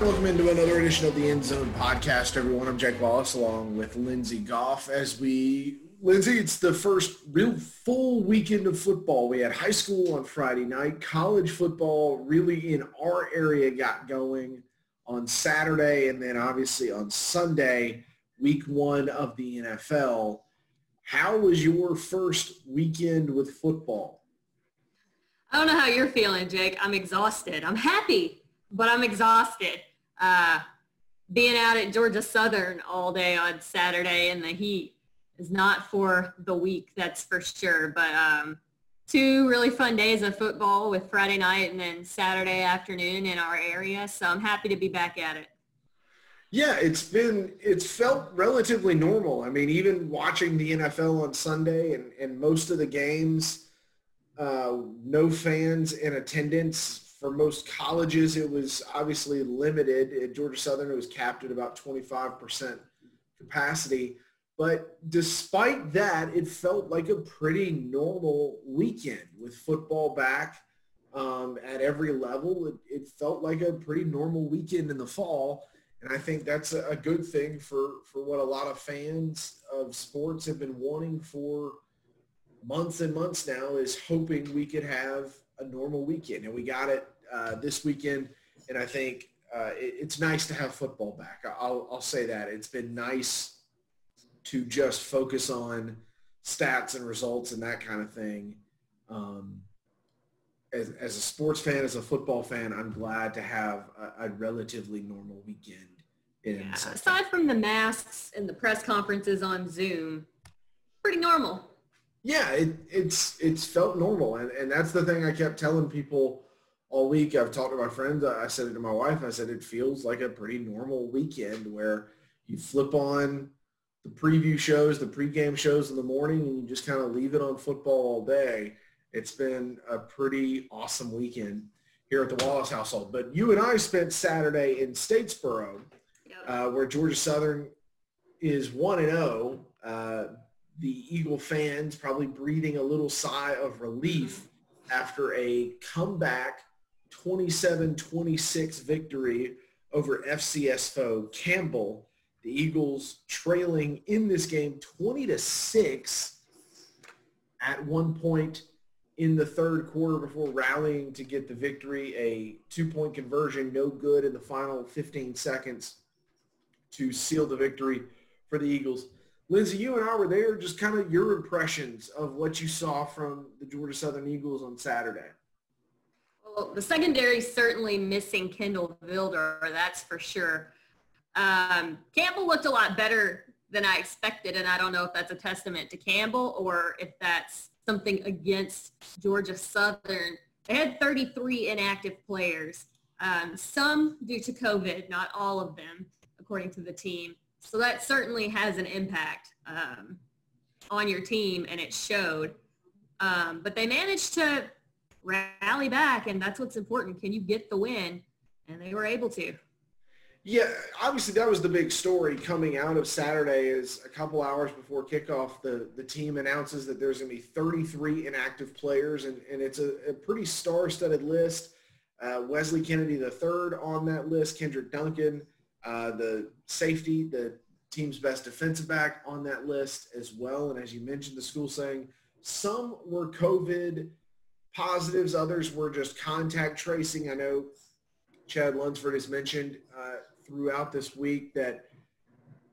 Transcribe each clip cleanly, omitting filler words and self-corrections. Welcome into another edition of the End Zone Podcast, everyone. I'm Jake Wallace along with Lindsey Goff. Lindsey, it's the first real full weekend of football. We had high school on Friday night. College football really in our area got going on Saturday, and then obviously on Sunday, week one of the NFL. How was your first weekend with football? I don't know how you're feeling, Jake. I'm exhausted. I'm happy, but I'm exhausted. Being out at Georgia Southern all day on Saturday in the heat is not for the week, that's for sure. But two really fun days of football with Friday night and then Saturday afternoon in our area. So I'm happy to be back at it. Yeah, it's felt relatively normal. I mean, even watching the NFL on Sunday and most of the games, no fans in attendance. For most colleges, it was obviously limited. At Georgia Southern, it was capped at about 25% capacity. But despite that, it felt like a pretty normal weekend with football back at every level. It felt like a pretty normal weekend in the fall. And I think that's a good thing for what a lot of fans of sports have been wanting for months and months now, is hoping we could have a normal weekend. And we got it this weekend. And I think it's nice to have football back. I'll say that. It's been nice to just focus on stats and results and that kind of thing. As a sports fan, as a football fan, I'm glad to have a relatively normal weekend. Aside from the masks and the press conferences on Zoom, pretty normal. Yeah, it's felt normal. And that's the thing I kept telling people all week. I've talked to my friends. I said it to my wife. I said it feels like a pretty normal weekend where you flip on the preview shows, the pregame shows in the morning, and you just kind of leave it on football all day. It's been a pretty awesome weekend here at the Wallace household. But you and I spent Saturday in Statesboro, where Georgia Southern is 1-0. The Eagle fans probably breathing a little sigh of relief after a comeback 27-26 victory over FCS foe Campbell. The Eagles trailing in this game 20-6 at one point in the third quarter before rallying to get the victory. A two-point conversion, no good in the final 15 seconds to seal the victory for the Eagles. Lindsey, you and I were there. Just kind of your impressions of what you saw from the Georgia Southern Eagles on Saturday. Well, the secondary certainly missing Kendall Vilder, that's for sure. Campbell looked a lot better than I expected, and I don't know if that's a testament to Campbell or if that's something against Georgia Southern. They had 33 inactive players, some due to COVID, not all of them, according to the team. So that certainly has an impact on your team, and it showed. But they managed to rally back, and that's what's important. Can you get the win? And they were able to. Yeah, obviously that was the big story coming out of Saturday. Is a couple hours before kickoff, the team announces that there's going to be 33 inactive players, and it's a pretty star-studded list. Wesley Kennedy III on that list, Kendrick Duncan, the safety, the team's best defensive back on that list as well. And as you mentioned, the school saying some were COVID positives, others were just contact tracing. I know Chad Lunsford has mentioned throughout this week that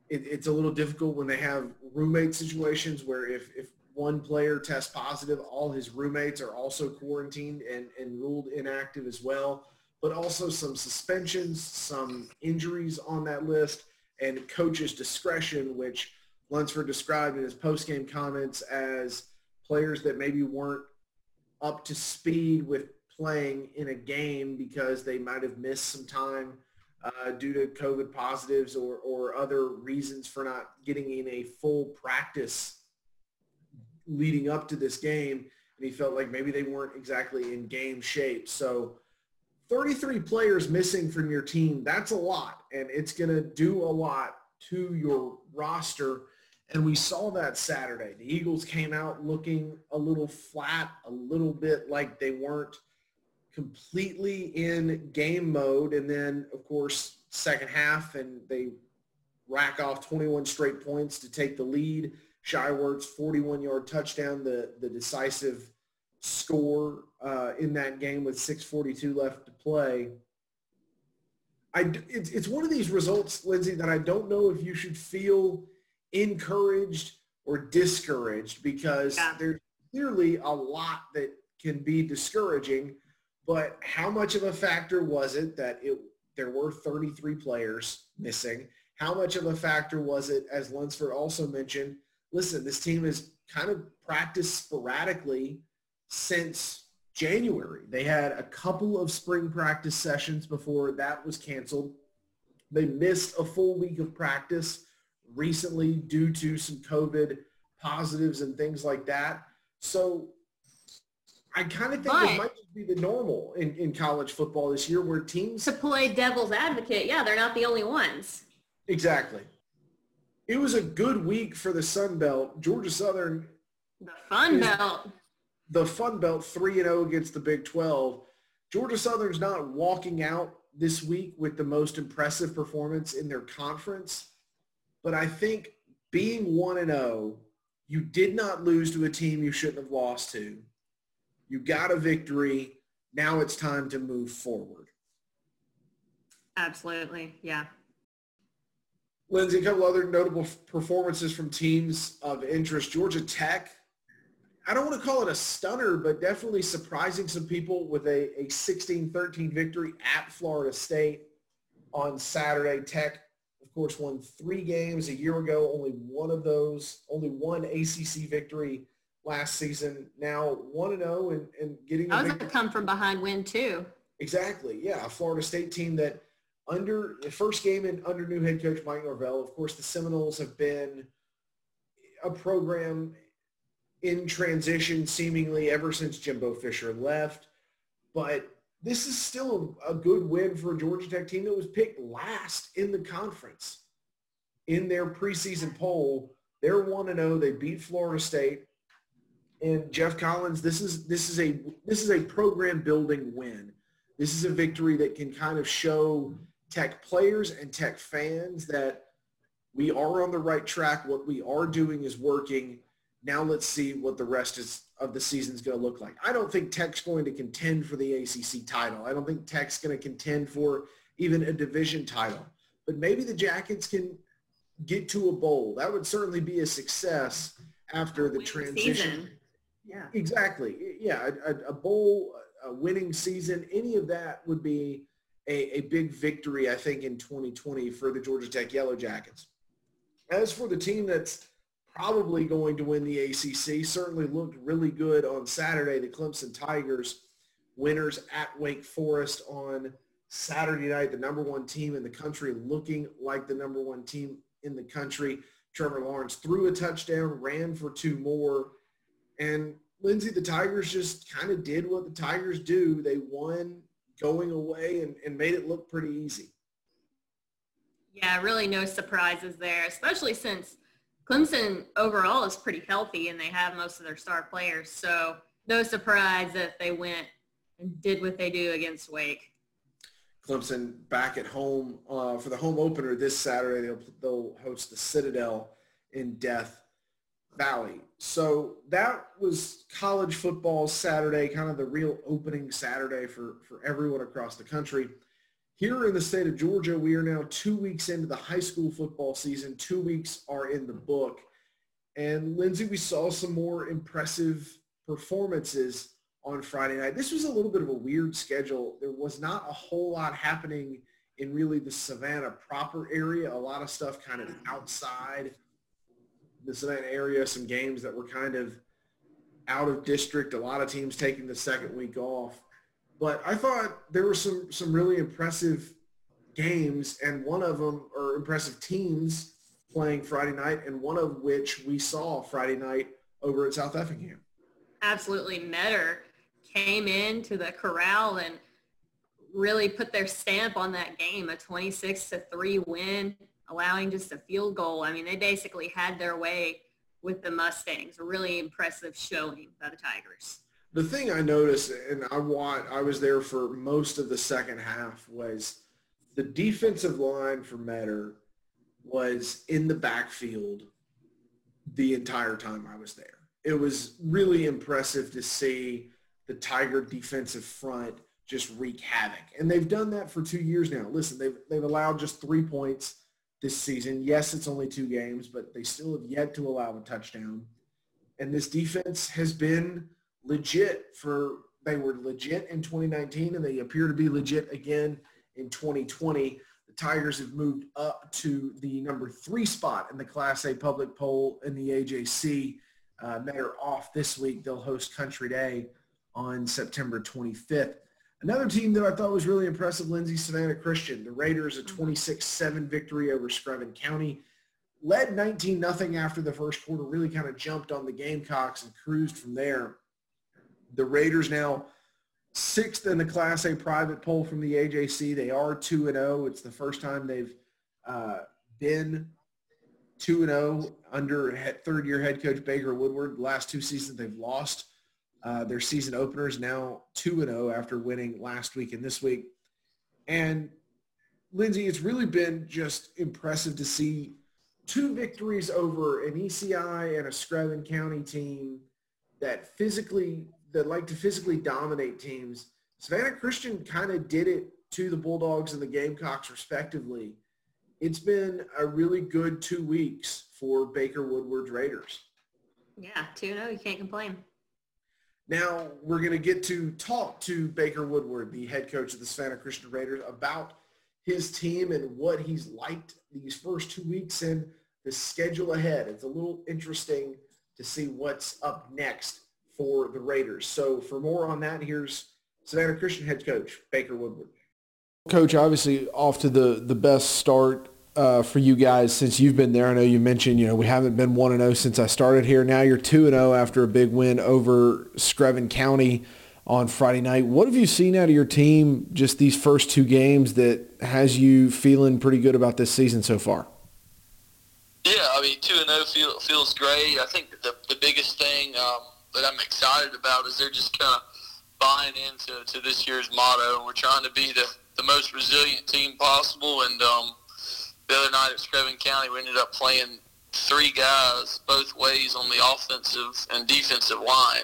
it's a little difficult when they have roommate situations where if one player tests positive, all his roommates are also quarantined and ruled inactive as well, but also some suspensions, some injuries on that list, and coach's discretion, which Lunsford described in his postgame comments as players that maybe weren't up to speed with playing in a game because they might have missed some time due to COVID positives or other reasons for not getting in a full practice leading up to this game. And he felt like maybe they weren't exactly in game shape. So 33 players missing from your team, that's a lot. And it's going to do a lot to your roster. And we saw that Saturday. The Eagles came out looking a little flat, a little bit like they weren't completely in game mode, and then of course second half, and they rack off 21 straight points to take the lead. Shyworth's 41-yard touchdown, the decisive score in that game with 6:42 left to play. It's one of these results, Lindsey, that I don't know if you should feel encouraged or discouraged, because there's clearly a lot that can be discouraging. But how much of a factor was it that there were 33 players missing? How much of a factor was it, as Lunsford also mentioned, listen, this team has kind of practiced sporadically since January. They had a couple of spring practice sessions before that was canceled. They missed a full week of practice recently due to some COVID positives and things like that. So I kind of think it might just be the normal in college football this year, where teams – to play devil's advocate, yeah, they're not the only ones. Exactly. It was a good week for the Sun Belt. Georgia Southern – the Fun Belt. The Fun Belt 3-0 against the Big 12. Georgia Southern's not walking out this week with the most impressive performance in their conference, but I think being 1-0, you did not lose to a team you shouldn't have lost to. You got a victory. Now it's time to move forward. Absolutely, yeah. Lindsey, a couple other notable performances from teams of interest. Georgia Tech, I don't want to call it a stunner, but definitely surprising some people with a 16-13 victory at Florida State on Saturday. Tech, of course, won 3 games a year ago, only one ACC victory last season, now 1-0 and getting – that was a come-from-behind win, too. Exactly, yeah. A Florida State team that under – the first game in under new head coach Mike Norvell, of course, the Seminoles have been a program in transition seemingly ever since Jimbo Fisher left. But this is still a good win for a Georgia Tech team that was picked last in the conference. In their preseason poll, they're 1-0. They beat Florida State. And Jeff Collins, this is a program building win. This is a victory that can kind of show Tech players and Tech fans that we are on the right track. What we are doing is working. Now let's see what the rest of the season is going to look like. I don't think Tech's going to contend for the ACC title. I don't think Tech's going to contend for even a division title. But maybe the Jackets can get to a bowl. That would certainly be a success after the transition. Season. Yeah, exactly. Yeah, a bowl, a winning season, any of that would be a big victory, I think, in 2020 for the Georgia Tech Yellow Jackets. As for the team that's probably going to win the ACC, certainly looked really good on Saturday, the Clemson Tigers, winners at Wake Forest on Saturday night, the number 1 team in the country, looking like the number 1 team in the country. Trevor Lawrence threw a touchdown, ran for 2 more. And, Lindsey, the Tigers just kind of did what the Tigers do. They won going away and made it look pretty easy. Yeah, really no surprises there, especially since Clemson overall is pretty healthy and they have most of their star players. So no surprise that they went and did what they do against Wake. Clemson back at home for the home opener this Saturday. They'll host the Citadel in Death Valley. So that was college football Saturday, kind of the real opening Saturday for everyone across the country. Here in the state of Georgia, we are now 2 weeks into the high school football season. 2 weeks are in the book. And, Lindsey, we saw some more impressive performances on Friday night. This was a little bit of a weird schedule. There was not a whole lot happening in really the Savannah proper area. A lot of stuff kind of outside the Savannah area, some games that were kind of out of district, a lot of teams taking the second week off. But I thought there were some really impressive games, and one of them, or impressive teams playing Friday night, and one of which we saw Friday night over at South Effingham. Absolutely. Metter came into the corral and really put their stamp on that game, a 26-3 win, allowing just a field goal. I mean, they basically had their way with the Mustangs. A really impressive showing by the Tigers. The thing I noticed, and I was there for most of the second half, was the defensive line for Metter was in the backfield the entire time I was there. It was really impressive to see the Tiger defensive front just wreak havoc. And they've done that for 2 years now. Listen, they've allowed just 3 points this season. Yes, it's only 2 games, but they still have yet to allow a touchdown. And this defense has been legit for – they were legit in 2019, and they appear to be legit again in 2020. The Tigers have moved up to the number 3 spot in the Class A public poll in the AJC. Metter off this week. They'll host Country Day on September 25th. Another team that I thought was really impressive, Lindsey, Savannah Christian. The Raiders, a 26-7 victory over Screven County. Led 19-0 after the first quarter, really kind of jumped on the Gamecocks and cruised from there. The Raiders now 6th in the Class A private poll from the AJC. They are 2-0. It's the first time they've been 2-0 under third-year head coach Baker Woodward. The last 2 seasons they've lost. Their season openers now 2-0 after winning last week and this week. And, Lindsey, it's really been just impressive to see 2 victories over an ECI and a Screven County team that like to physically dominate teams. Savannah Christian kind of did it to the Bulldogs and the Gamecocks, respectively. It's been a really good 2 weeks for Baker Woodward's Raiders. Yeah, 2-0, you can't complain. Now we're going to get to talk to Baker Woodward, the head coach of the Savannah Christian Raiders, about his team and what he's liked these first 2 weeks and the schedule ahead. It's a little interesting to see what's up next for the Raiders. So for more on that, here's Savannah Christian head coach Baker Woodward. Coach, obviously off to the best start for you guys since you've been there. I know you mentioned, we haven't been 1-0 since I started here. Now you're 2-0 after a big win over Screven County on Friday night. What have you seen out of your team just these first 2 games that has you feeling pretty good about this season so far? Yeah, 2-0 feels great. I think the biggest thing that I'm excited about is they're just kind of buying into this year's motto. We're trying to be the most resilient team possible, and the other night at Screven County we ended up playing 3 guys both ways on the offensive and defensive line.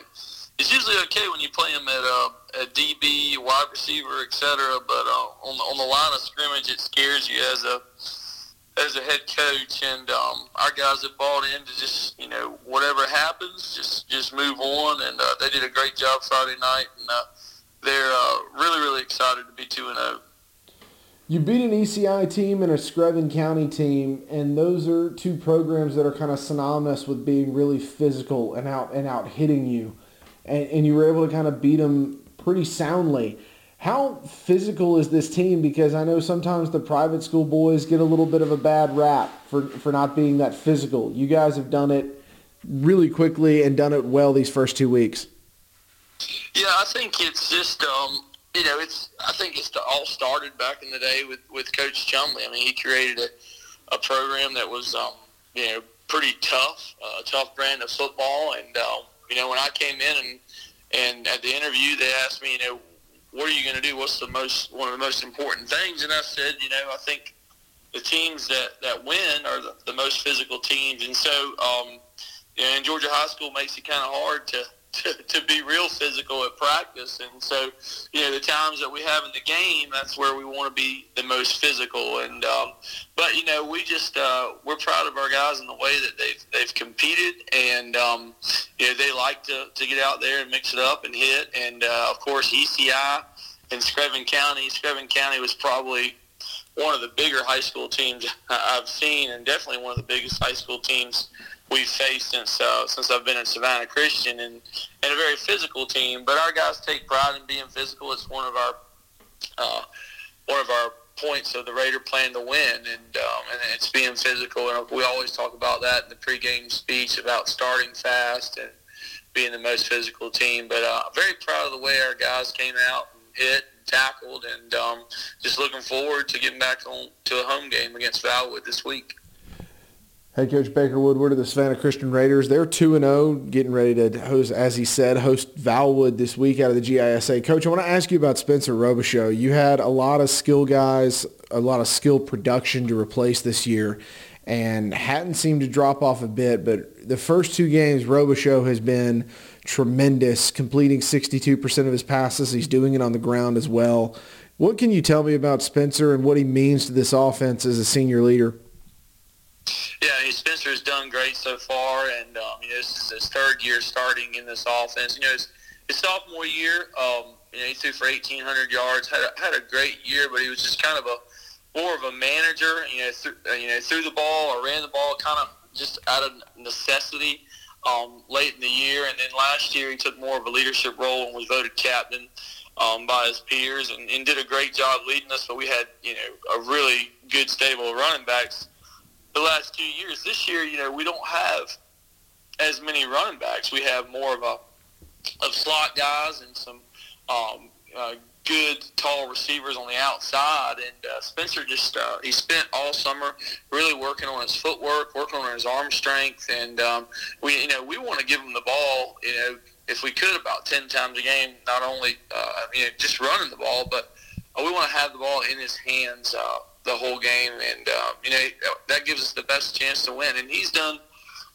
It's usually okay when you play them at DB, wide receiver, etc., but on the line of scrimmage it scares you as a head coach, and our guys have bought into just, whatever happens, just move on, and they did a great job Friday night, and they're really, really excited to be 2-0. You beat an ECI team and a Screven County team, and those are 2 programs that are kind of synonymous with being really physical and out hitting you, and you were able to kind of beat them pretty soundly. How physical is this team? Because I know sometimes the private school boys get a little bit of a bad rap for not being that physical. You guys have done it really quickly and done it well these first 2 weeks. Yeah, I think it's just, it all started back in the day with Coach Chumley. He created a program that was, pretty tough, a tough brand of football. And, when I came in and at the interview, they asked me, what are you going to do? What's one of the most important things? And I said, I think the teams that win are the most physical teams. And so, and Georgia high school makes it kind of hard to be real physical at practice. And so, the times that we have in the game, that's where we want to be the most physical. And but we just we're proud of our guys in the way that they've competed, and they like to get out there and mix it up and hit. And of course, ECI and Screven County. Screven County was probably one of the bigger high school teams I've seen, and definitely one of the biggest high school teams we've faced since I've been at Savannah Christian, and a very physical team. But our guys take pride in being physical. It's one of our points of the Raider plan to win, and it's being physical. And we always talk about that in the pregame speech about starting fast and being the most physical team. But very proud of the way our guys came out and hit, and tackled, and just looking forward to getting back to a home game against Valwood this week. Head coach Baker Woodward of the Savannah Christian Raiders. They're 2-0, getting ready to host, as he said, host Valwood this week out of the GISA. Coach, I want to ask you about Spencer Robichaux. You had a lot of skill guys, a lot of skill production to replace this year, and hadn't seemed to drop off a bit, but the first two games, Robichaux has been tremendous, completing 62% of his passes. He's doing it on the ground as well. What can you tell me about Spencer and what he means to this offense as a senior leader? Yeah, Spencer's done great so far, and this is his third year starting in this offense. His sophomore year, he threw for 1,800 yards, had a great year, but he was just kind of more of a manager. Threw the ball or ran the ball kind of just out of necessity late in the year, and then last year he took more of a leadership role and was voted captain by his peers, and did a great job leading us. But we had a really good stable of running backs the last 2 years. This year, we don't have as many running backs. We have more of slot guys and some good tall receivers on the outside. And Spencer he spent all summer really working on his footwork, working on his arm strength, and we want to give him the ball. If we could, about 10 times a game, not only just running the ball, but we want to have the ball in his hands the whole game, and that gives us the best chance to win. And he's done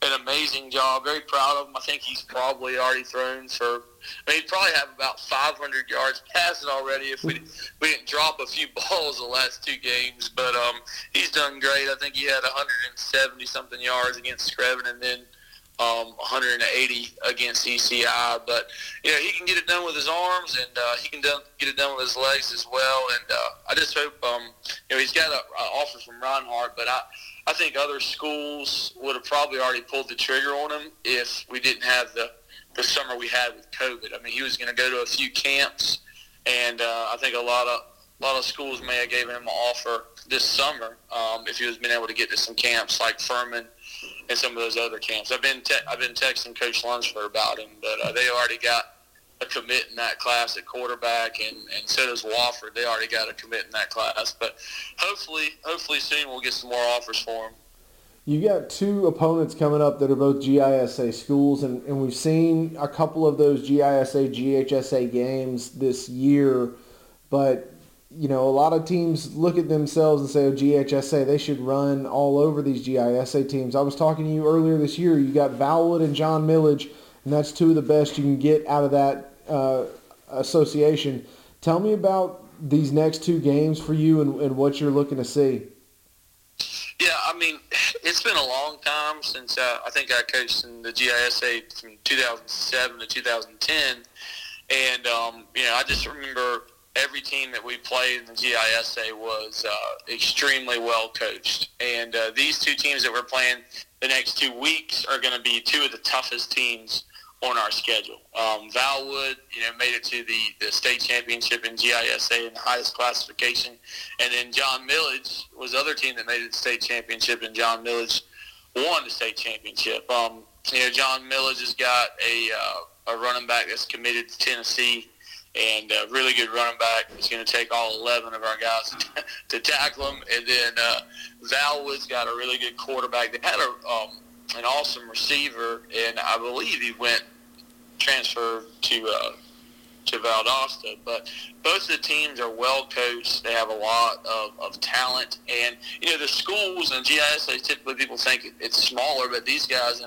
an amazing job. Very proud of him. I think he's probably already thrown for, he'd probably have about 500 yards passing already if we didn't drop a few balls the last two games. But he's done great. I think he had 170 something yards against Screven, and then 180 against ECI. But he can get it done with his arms, and he can get it done with his legs as well. And I just hope he's got an offer from Reinhardt, but I think other schools would have probably already pulled the trigger on him if we didn't have the summer we had with COVID. He was going to go to a few camps, and I think a lot of schools may have given him an offer this summer if he was been able to get to some camps like Furman and some of those other camps. I've been texting Coach Lunsford about him, but they already got a commit in that class at quarterback, and so does Wofford. They already got a commit in that class. But hopefully soon we'll get some more offers for him. You got two opponents coming up that are both GISA schools, and we've seen a couple of those GISA, GHSA games this year, but a lot of teams look at themselves and say, oh, GHSA, they should run all over these GISA teams. I was talking to you earlier this year. You got Valwood and John Milledge, and that's two of the best you can get out of that association. Tell me about these next two games for you and what you're looking to see. Yeah, it's been a long time since I think I coached in the GISA from 2007 to 2010. And, I just remember – every team that we played in the GISA was extremely well coached. And these two teams that we're playing the next 2 weeks are going to be two of the toughest teams on our schedule. Valwood, made it to the state championship in GISA in the highest classification. And then John Milledge was the other team that made it to the state championship, and John Milledge won the state championship. John Milledge has got a running back that's committed to Tennessee, and a really good running back is going to take all 11 of our guys to tackle him. And then Valwood's got a really good quarterback. They had an awesome receiver, and I believe he transferred to Valdosta. But both of the teams are well coached. They have a lot of talent. And, the schools and GISA, typically people think it's smaller, but these guys'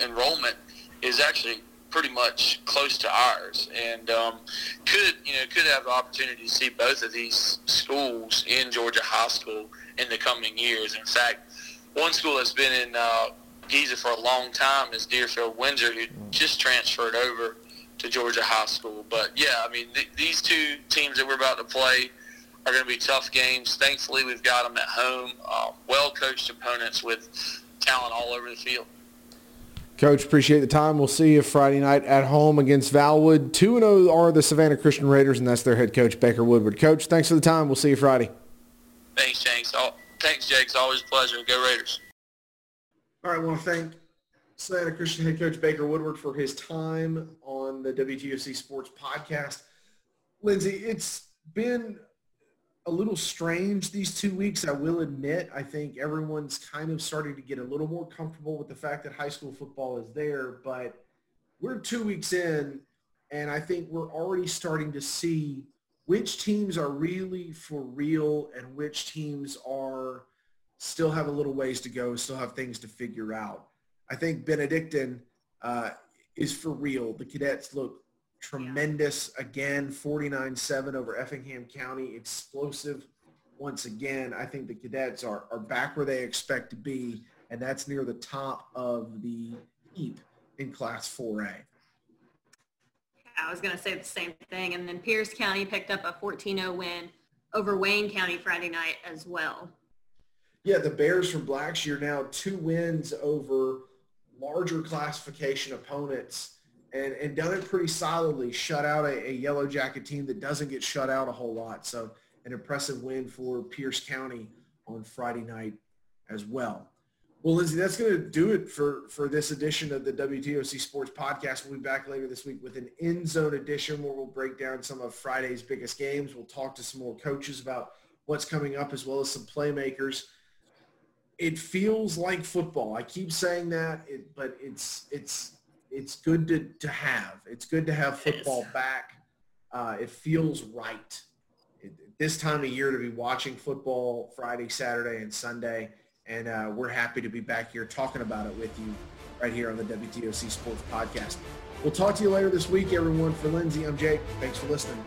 enrollment is actually – pretty much close to ours, and could have the opportunity to see both of these schools in Georgia high school in the coming years. In fact, one school that's been in GISA for a long time is Deerfield Windsor, who just transferred over to Georgia high school. But yeah, these two teams that we're about to play are going to be tough games. Thankfully, we've got them at home, well-coached opponents with talent all over the field. Coach, appreciate the time. We'll see you Friday night at home against Valwood. 2-0 are the Savannah Christian Raiders, and that's their head coach, Baker Woodward. Coach, thanks for the time. We'll see you Friday. Thanks, Jake. Thanks, Jake. It's always a pleasure. Go Raiders. All right, I want to thank Savannah Christian head coach Baker Woodward for his time on the WTOC Sports Podcast. Lindsey, it's been a little strange these 2 weeks, I will admit. I think everyone's kind of starting to get a little more comfortable with the fact that high school football is there, but we're 2 weeks in, and I think we're already starting to see which teams are really for real and which teams are still have a little ways to go, still have things to figure out. I think Benedictine is for real. The Cadets look tremendous again, 49-7 over Effingham County, explosive once again. I think the Cadets are back where they expect to be, and that's near the top of the heap in Class 4A. I was going to say the same thing. And then Pierce County picked up a 14-0 win over Wayne County Friday night as well. Yeah, the Bears from Blackshear now 2 wins over larger classification opponents and done it pretty solidly, shut out a Yellow Jacket team that doesn't get shut out a whole lot. So an impressive win for Pierce County on Friday night as well. Well, Lindsey, that's going to do it for this edition of the WTOC Sports Podcast. We'll be back later this week with an end zone edition where we'll break down some of Friday's biggest games. We'll talk to some more coaches about what's coming up as well as some playmakers. It feels like football. I keep saying that, but it's good to have. It's good to have football back. It feels right this time of year to be watching football Friday, Saturday, and Sunday. And we're happy to be back here talking about it with you right here on the WTOC Sports Podcast. We'll talk to you later this week, everyone. For Lindsey, I'm Jake. Thanks for listening.